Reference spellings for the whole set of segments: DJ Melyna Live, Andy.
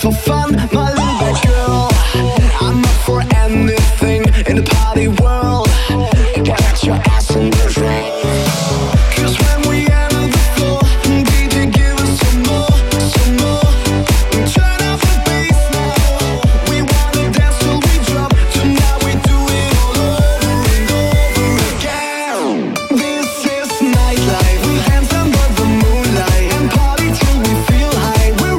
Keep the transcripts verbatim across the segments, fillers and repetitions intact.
For fun, my little girl, I'm up for anything in the party world. Get your ass in the ring, 'cause when we enter the floor, D J give us some more, some more. Turn off the bass now, we wanna dance till we drop. Tonight we do it all over and over again. This is nightlife, we dance under the moonlight and party till we feel high. We're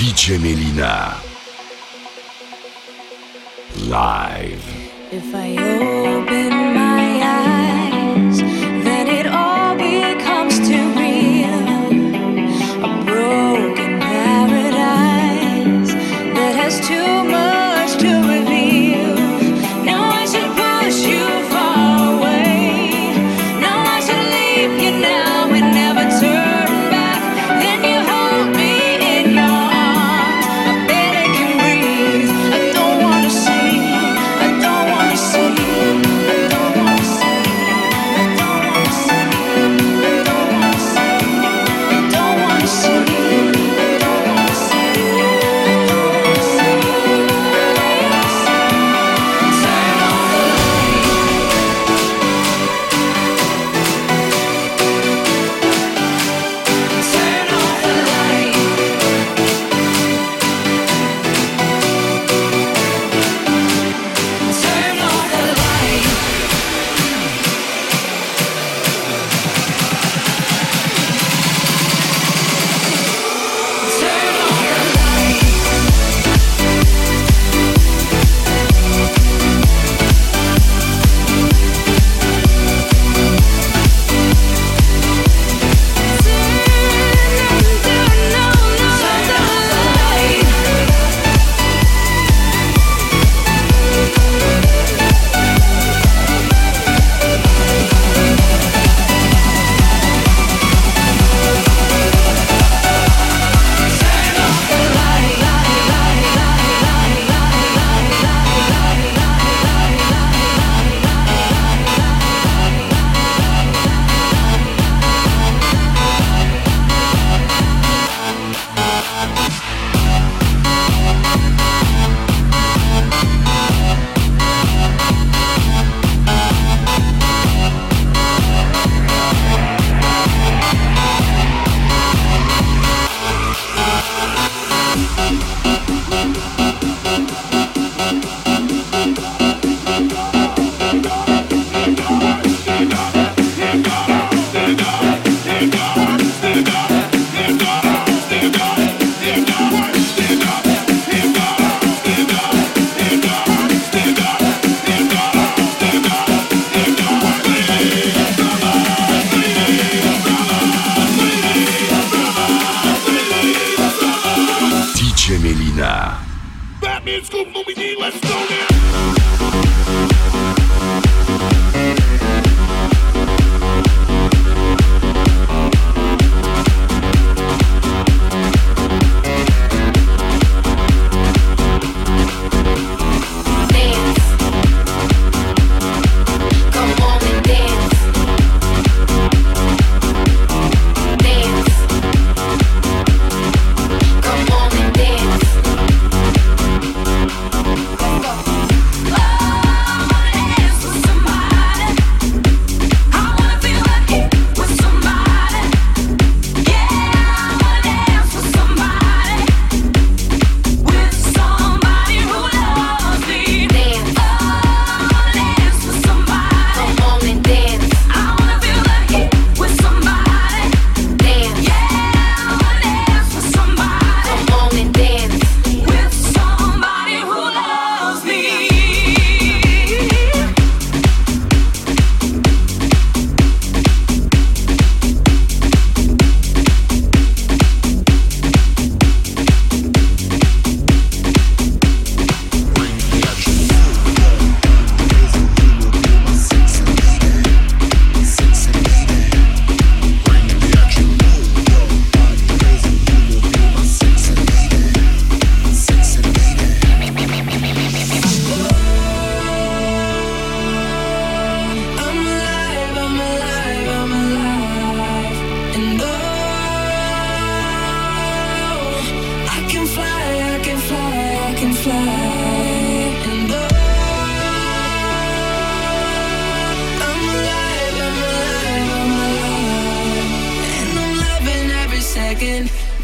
D J Melyna Live. If I open my eyes, then it all becomes too real. A broken paradise that has too much. Oh,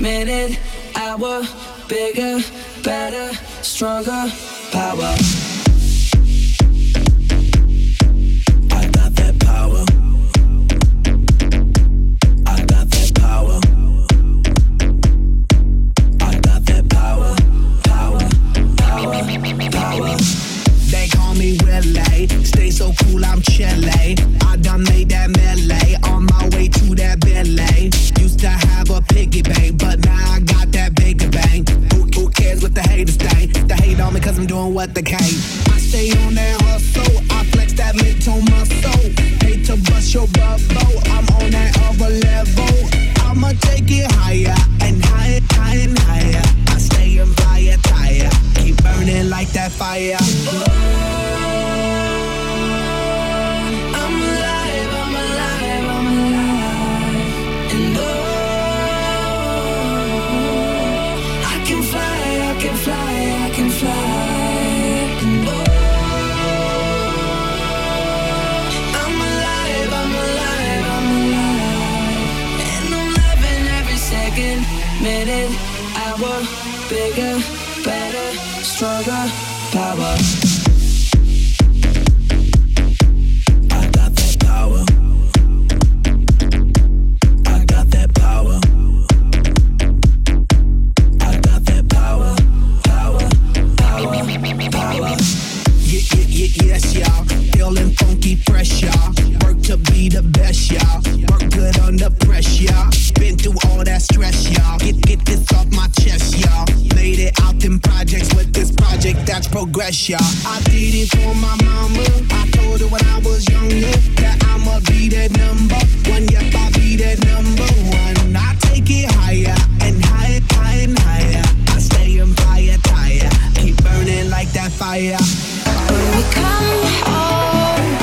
minute, hour, bigger, better, stronger, power. The cake. I stay on that hustle, I flex that mental muscle. Hate to bust your bubble, I'm on that other level. I'ma take it higher and higher, higher and higher. I stay in fire tire, keep burning like that fire. Oh, I'm alive, I'm alive, I'm alive. And oh, I can fly, I can fly, I can fly. Minute, hour, bigger, better, stronger, power. I got that power. I got that power. I got that power. Power, power, power. Yeah, yeah, yeah, yes, y'all. Feeling funky, fresh, y'all. Work to be the best, y'all. Work good under pressure, y'all. Been through all that stress, y'all. Get get this off my chest, y'all. Laid it out in projects with this project that's progress, y'all. I did it for my mama. I told her when I was younger that I'ma be that number one. Yep, I'll be that number one. I take it higher and higher, higher and higher. I stay in fire tire, keep burning like that fire. When we come home,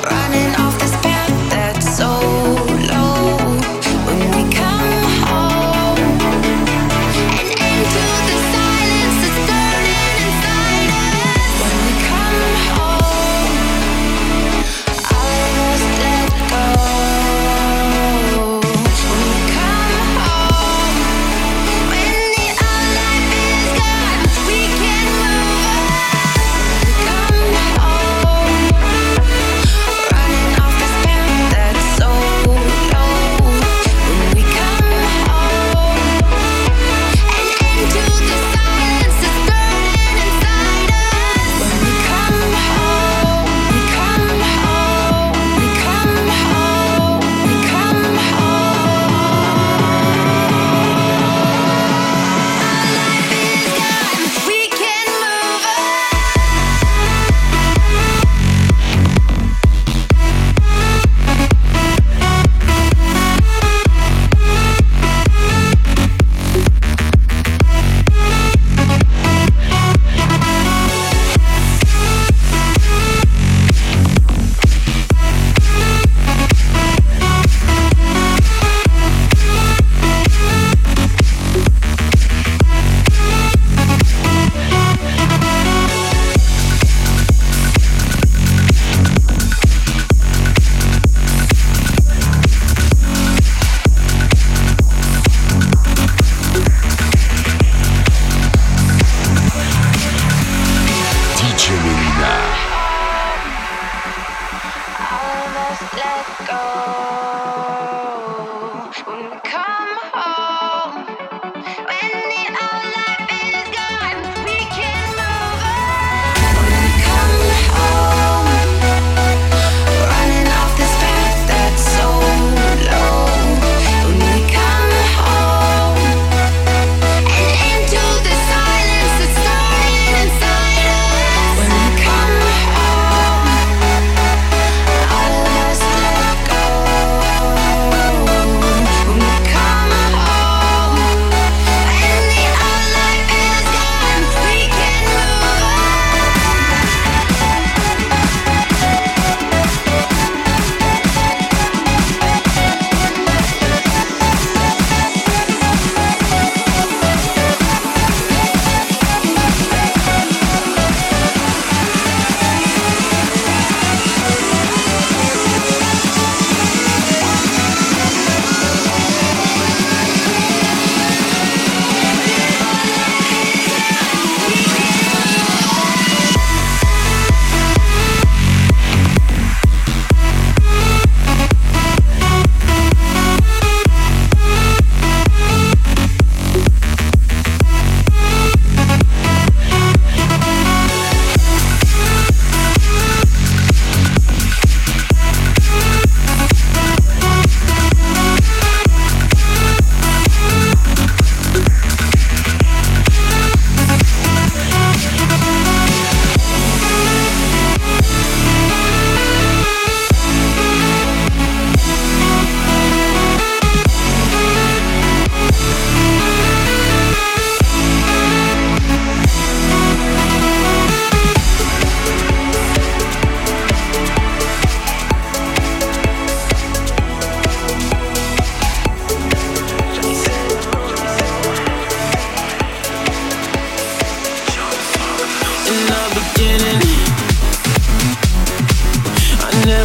running off this path that's so low. When we come home and into the silence that's burning inside us. When we come home, I was dead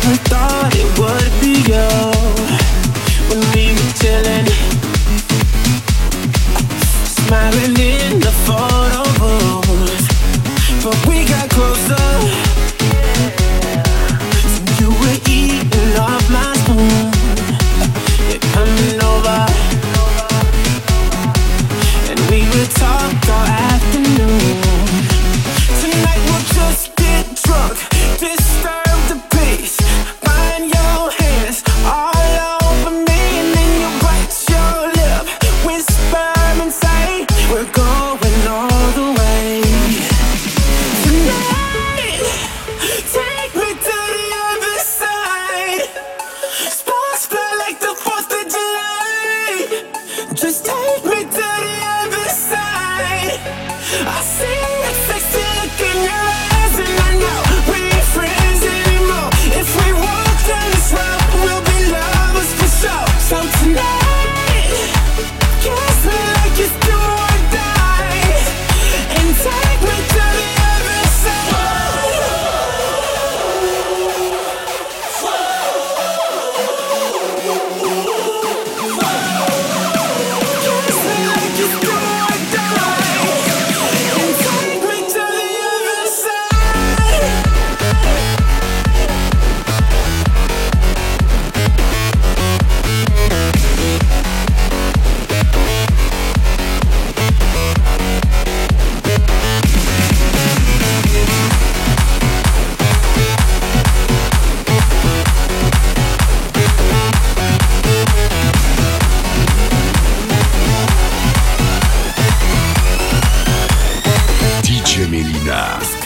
never thought it would be you when we were chilling, smiling in the photo booth. But we got closer, so you were eating off my spoon. You're coming over, and we would talk all afternoon. Tonight we'll just get drunk.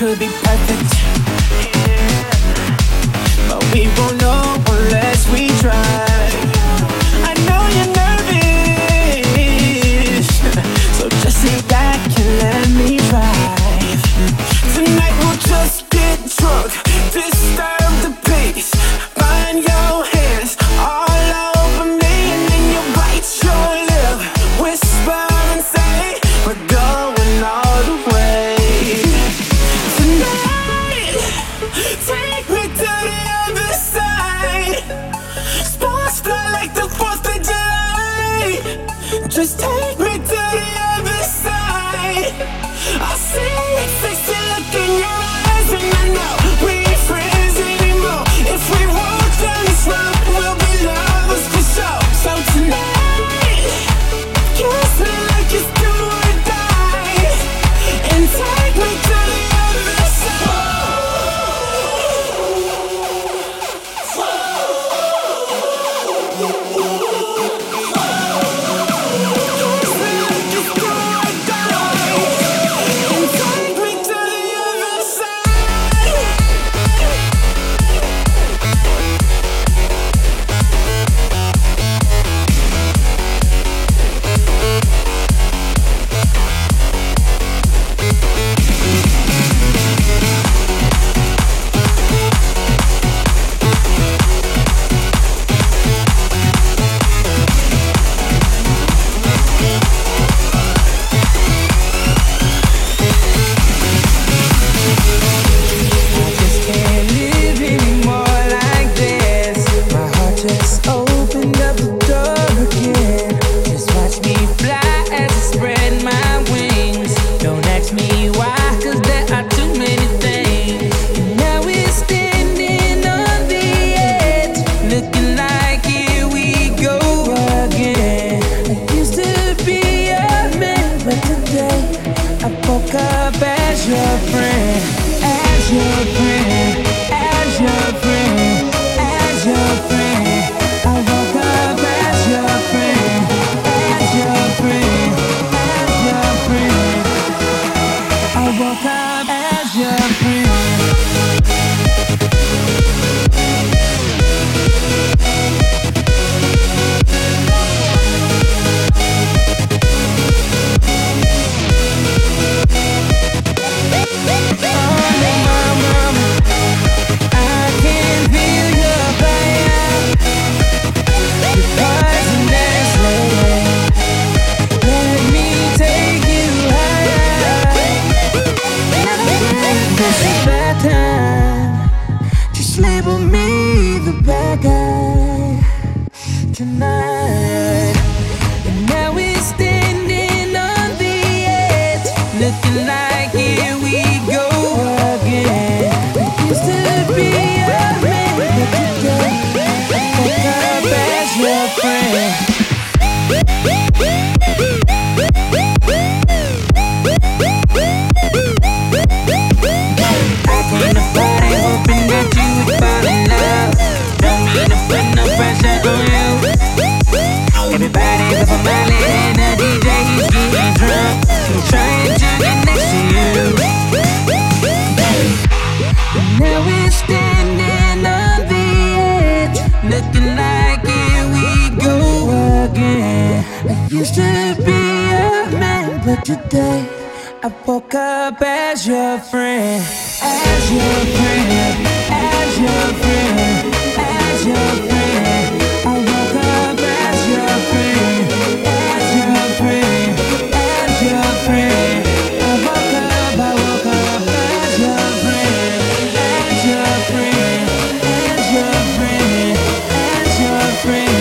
Could be perfect, yeah. But we won't know unless we try. I know you're nervous, so just sit back and let me drive. Tonight we'll just get drunk, disturb the peace. Find your hands all over me, and then you bite your lip, whisper and say we're going all the way. Take me to the other side. Sports fly like the fourth of July. Just take me to the other side. I see a sexy look in your eyes, and I know we ain't friends anymore. If we walk down this road, we'll be lovers for sure. So tonight, kiss me like it's do or die, and take me to the other side. Oh, Today I woke up as your friend, as your friend, as your friend, as your friend. I woke up as your friend, as your friend, as your friend. I woke up, I woke up as your friend, as your friend, as your friend, as your friend.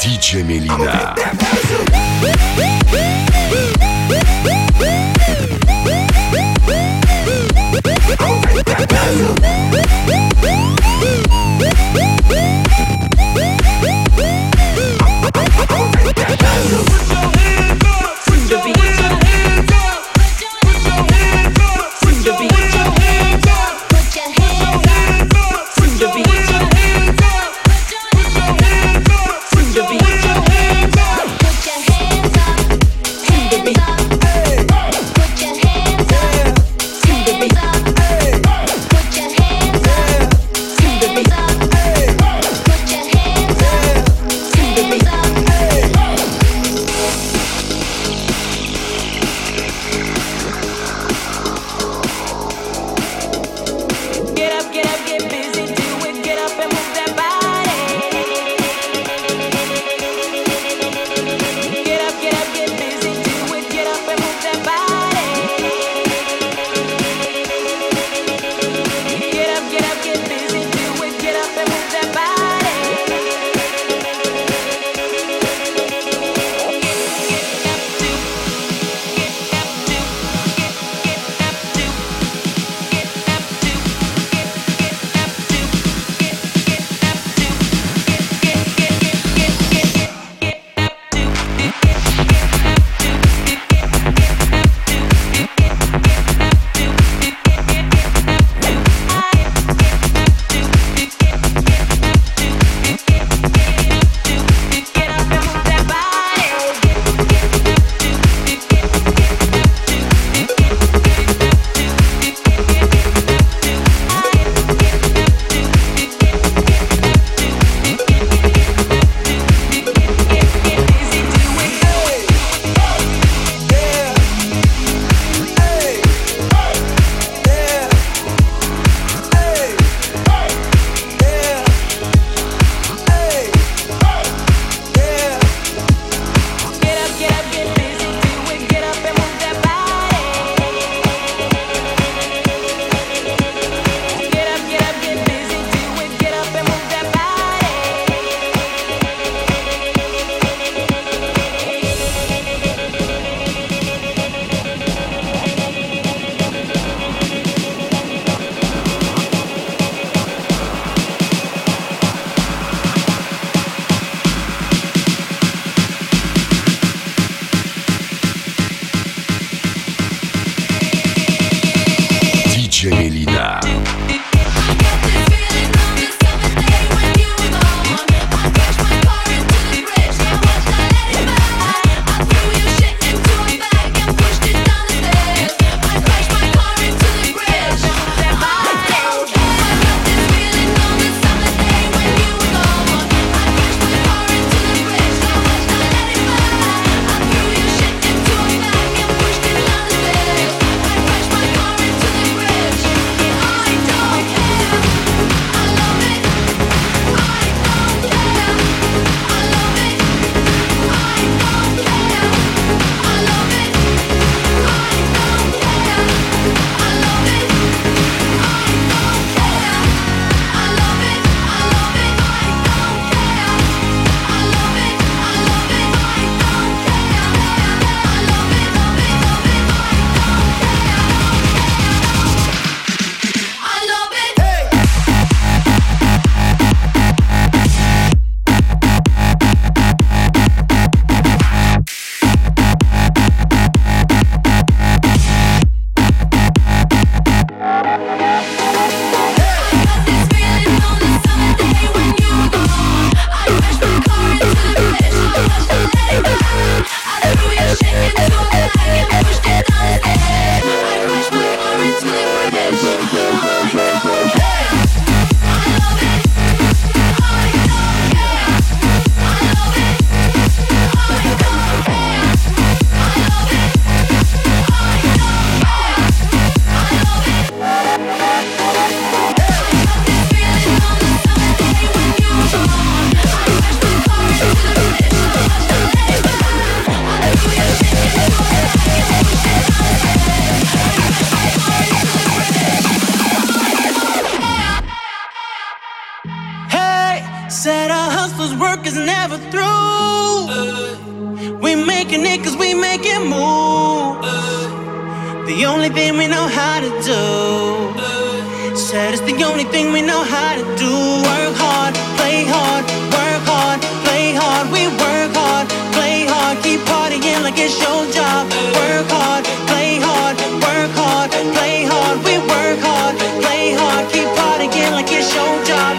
D J Melyna. Put your whose work is never through. We making it cause we making moves. The only thing we know how to do. Said it's the only thing we know how to do. Work hard, play hard, work hard, play hard. We work hard, play hard, keep partying like it's your job. Work hard, play hard, work hard, play hard. We work hard, play hard, keep partying like it's your job.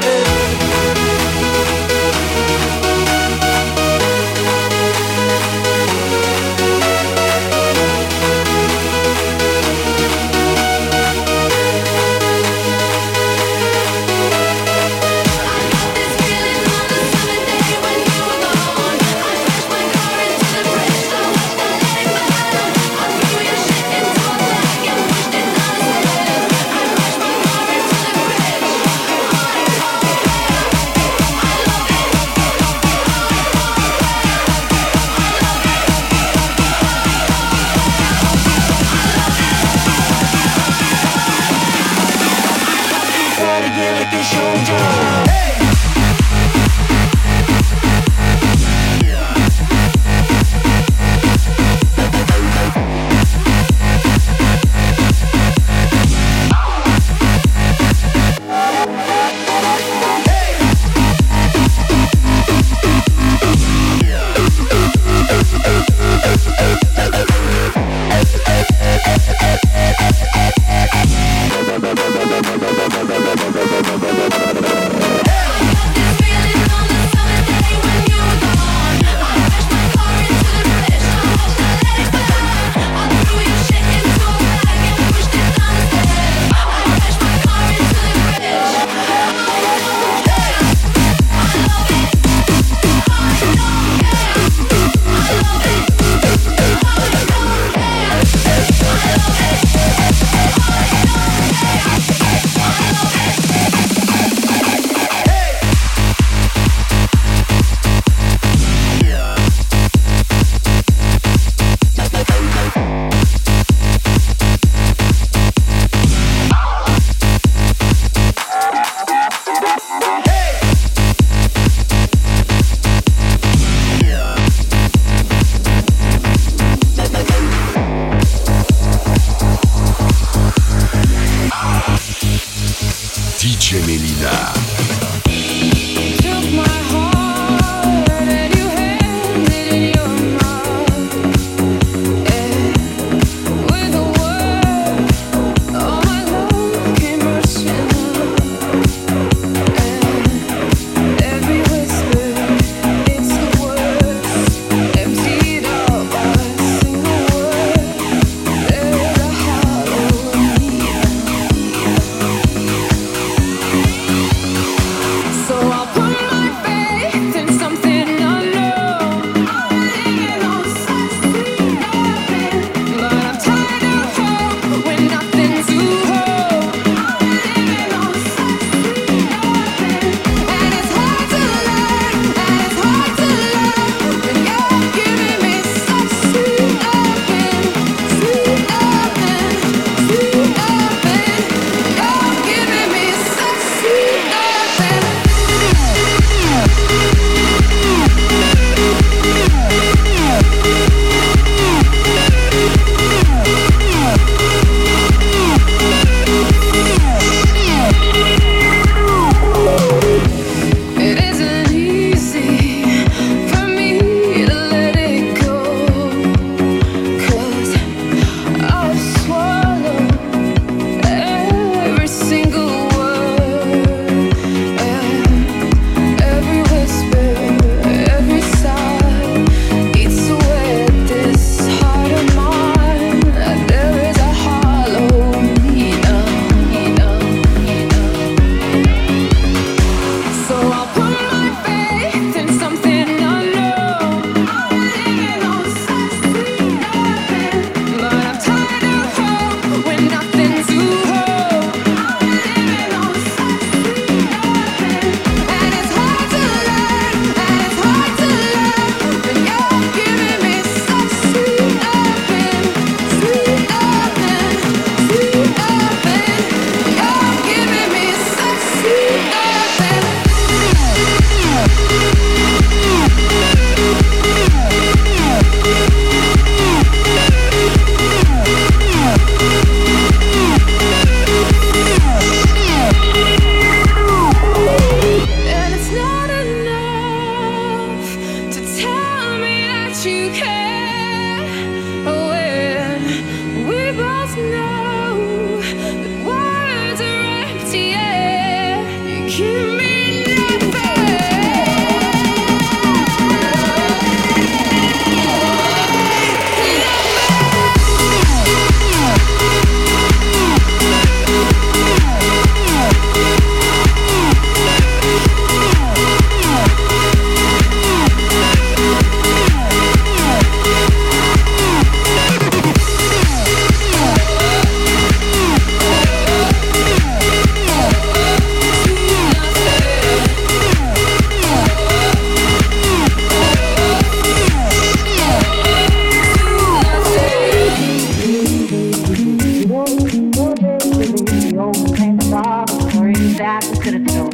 that we couldn't know.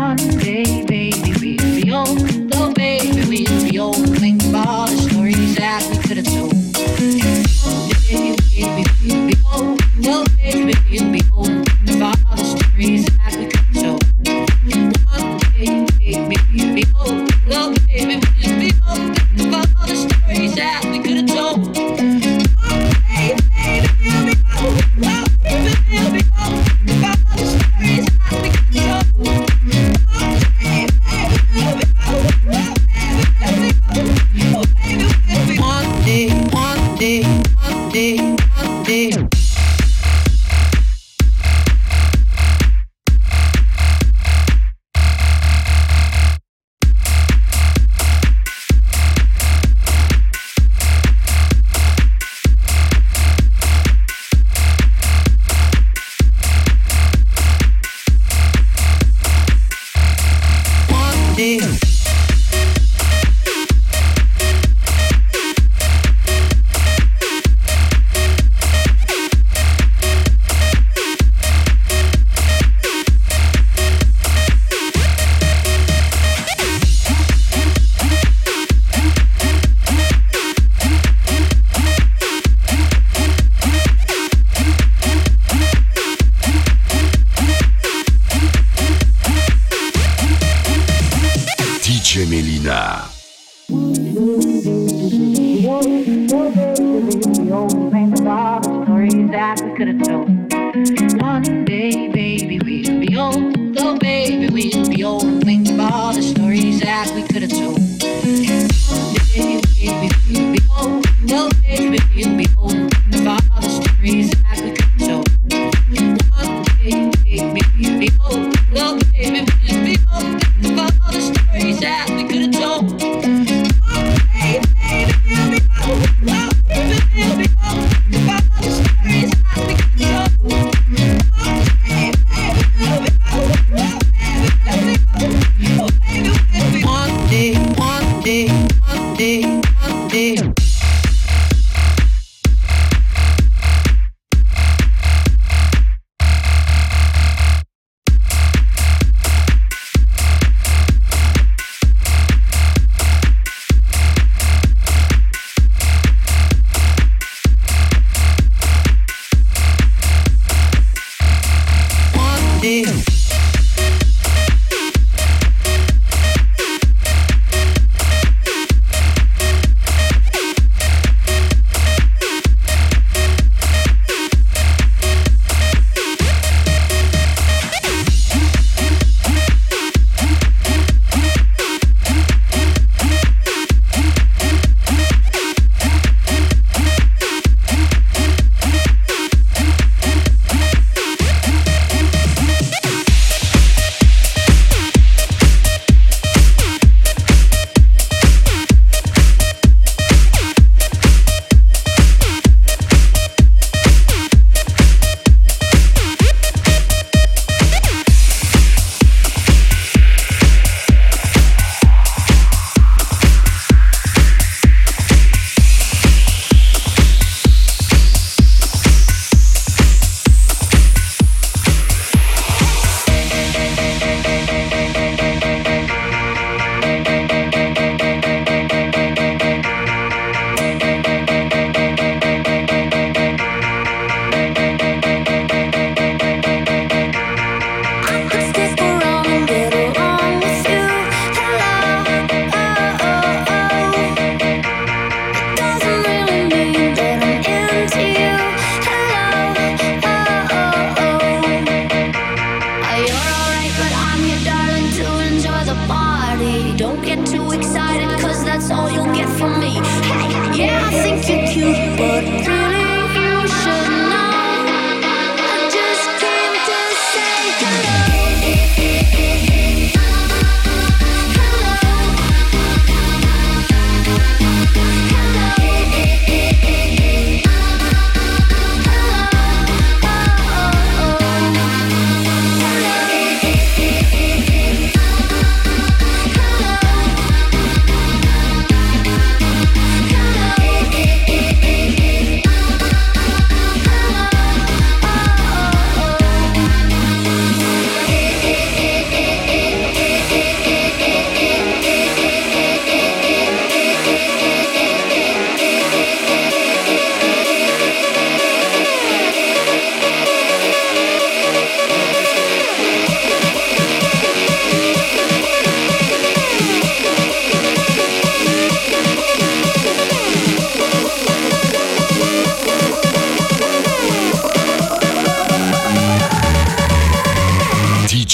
One day, baby, we'll be old. Though, baby, we'll be old. Think of all the stories that we couldn't know. One day, baby, we'll be old. Though, baby, we'll be old. Think of all the stories that we couldn't know. One day, baby, we'll be old. Though, baby, we'll be old. Think of all the stories that we couldn't know.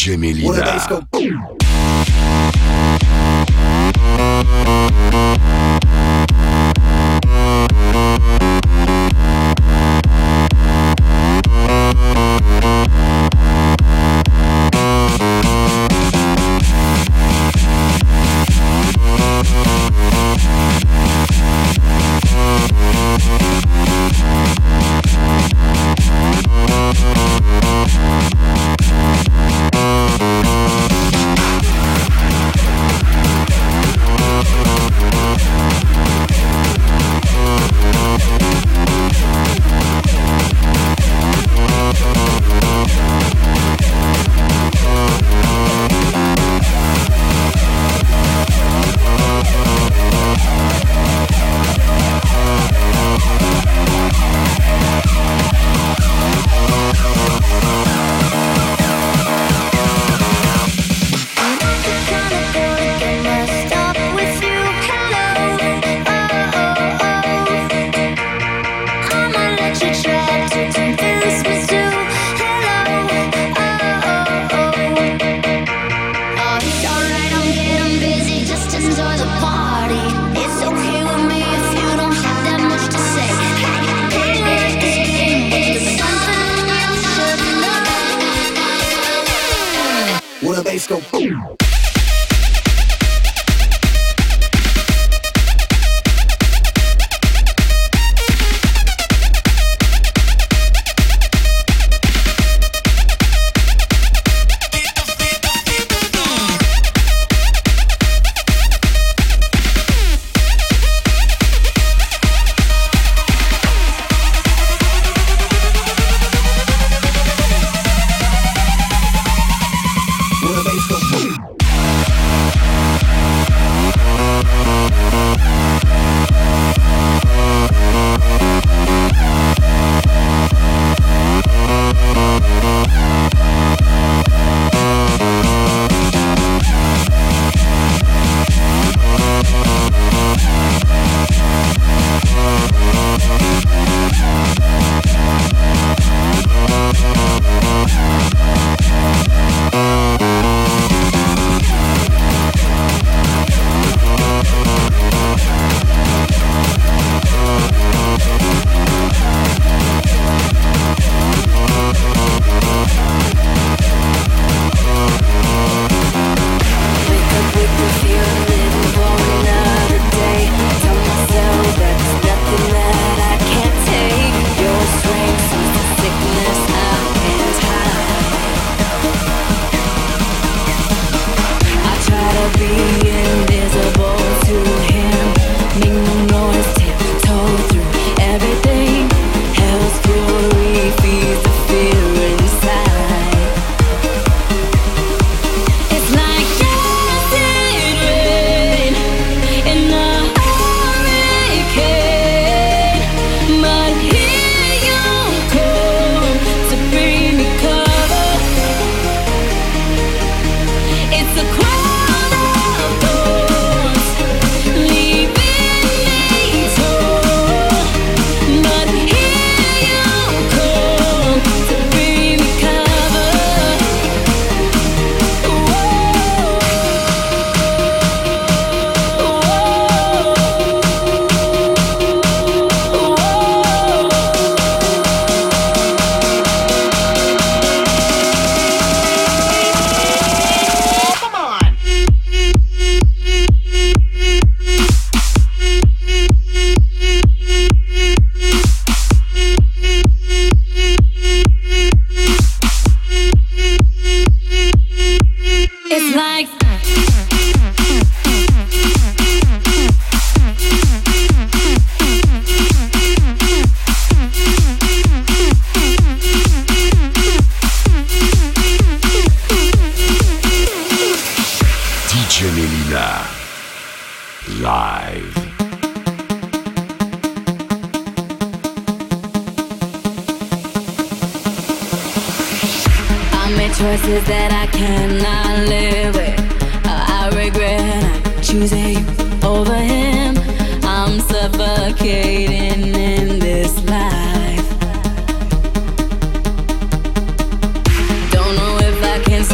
D J Melyna.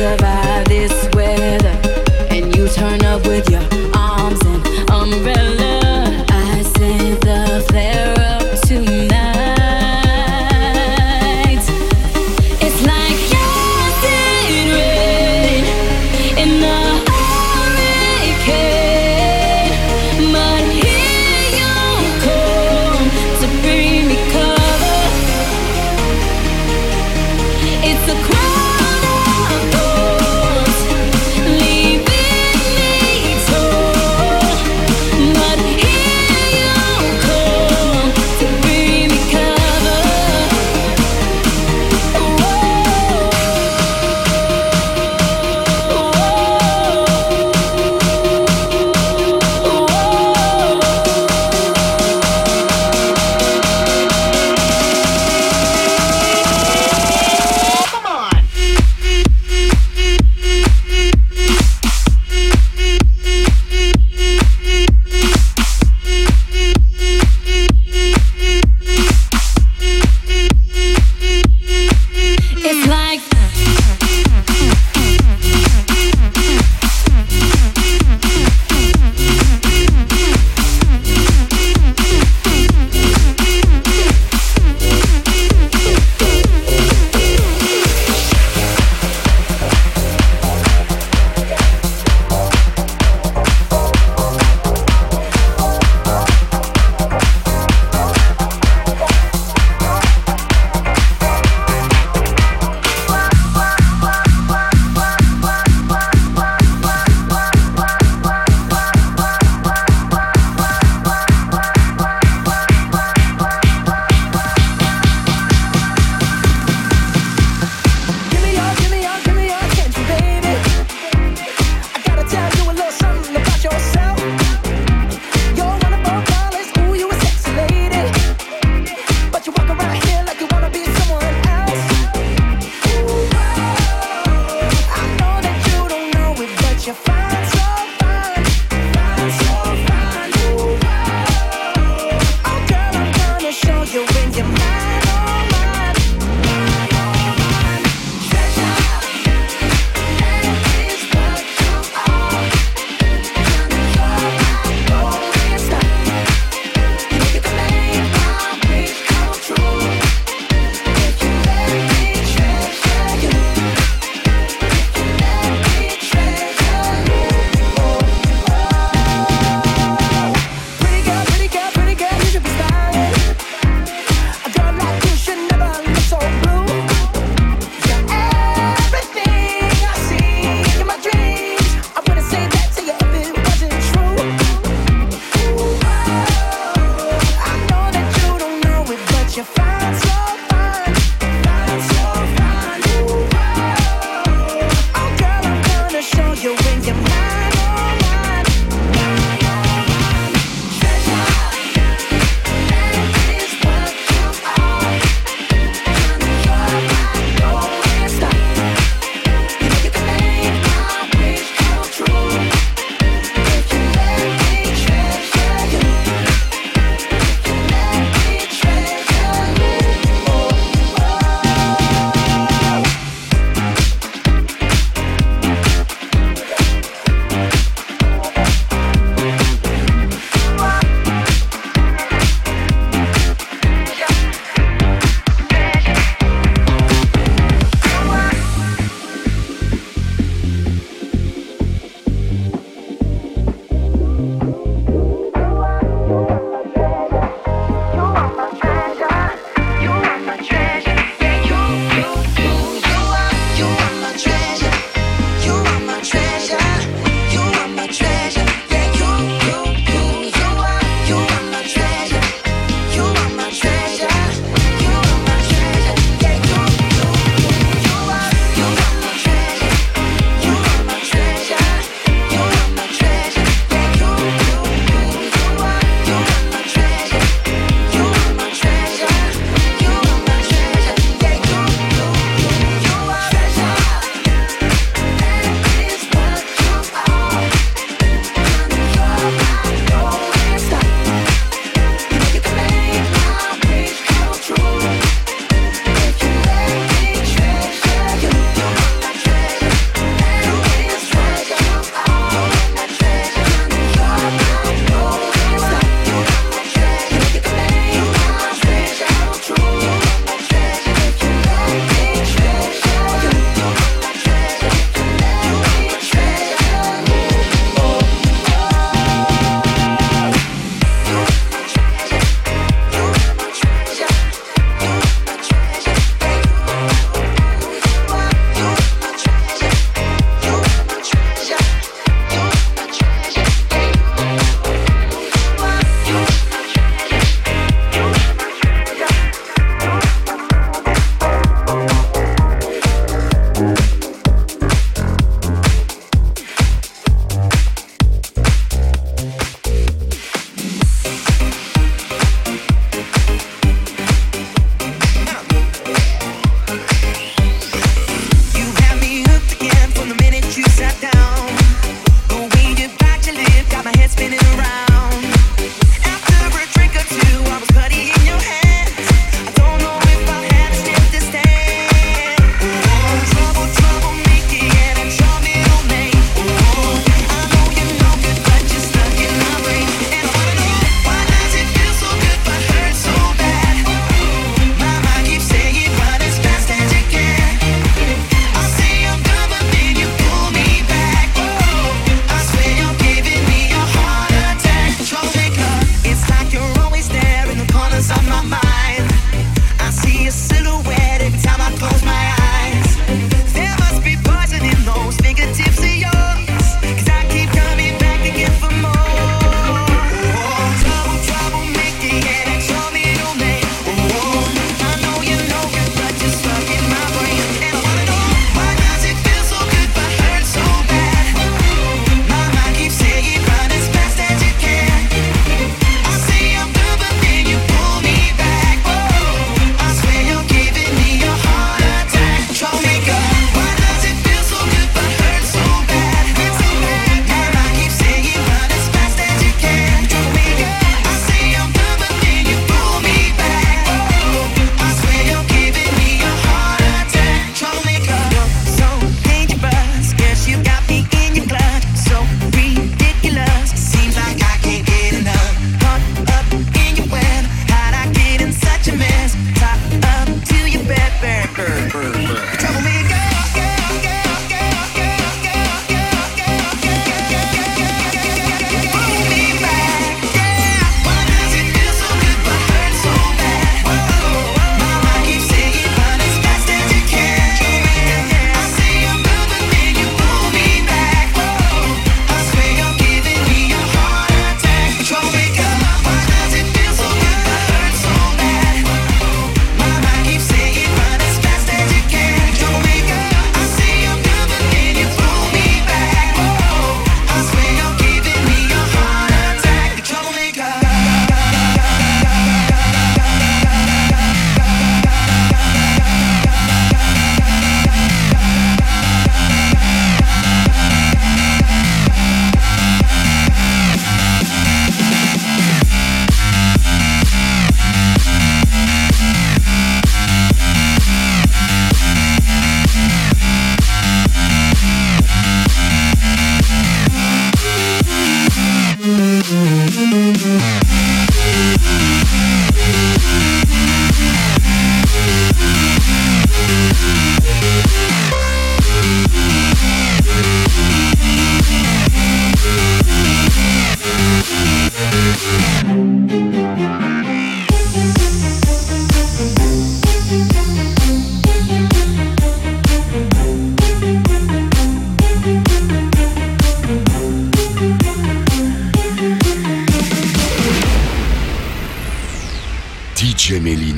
Survive.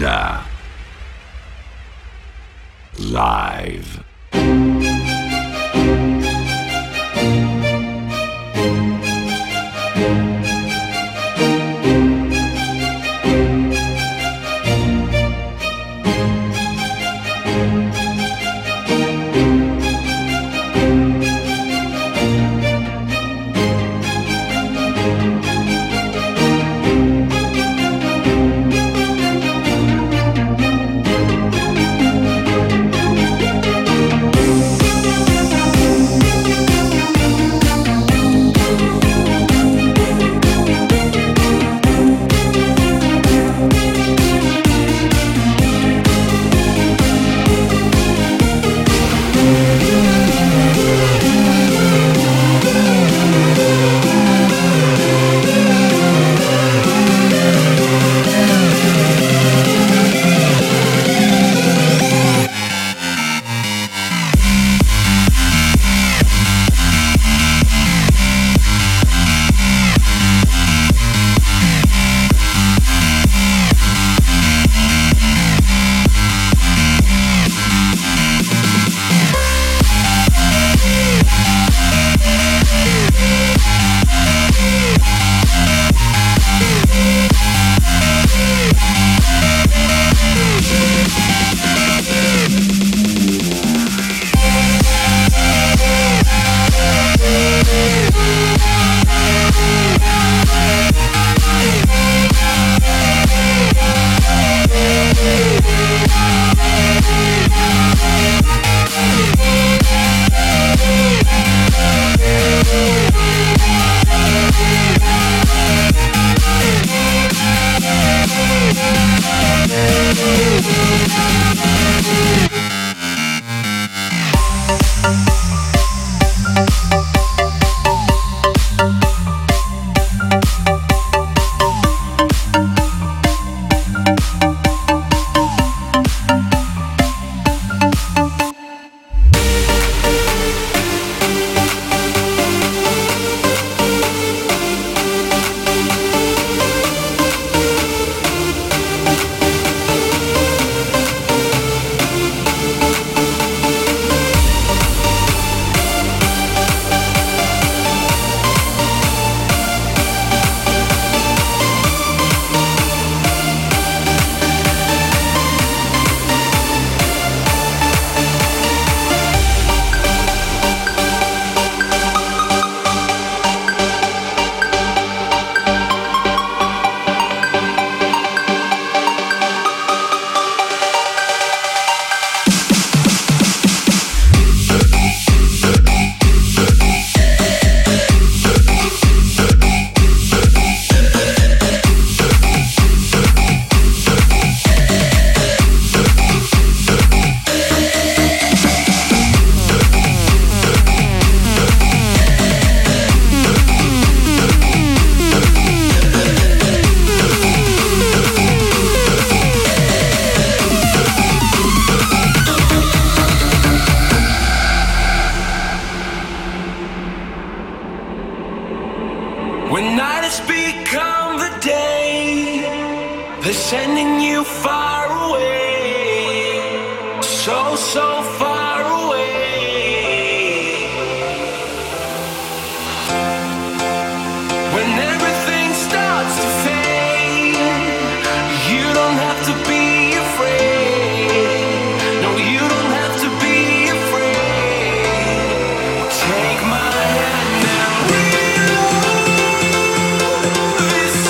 Melyna Live. This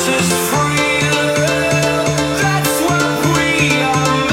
is freedom, that's what we are.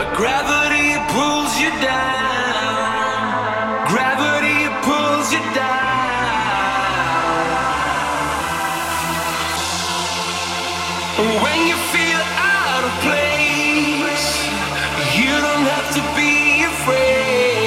Afraid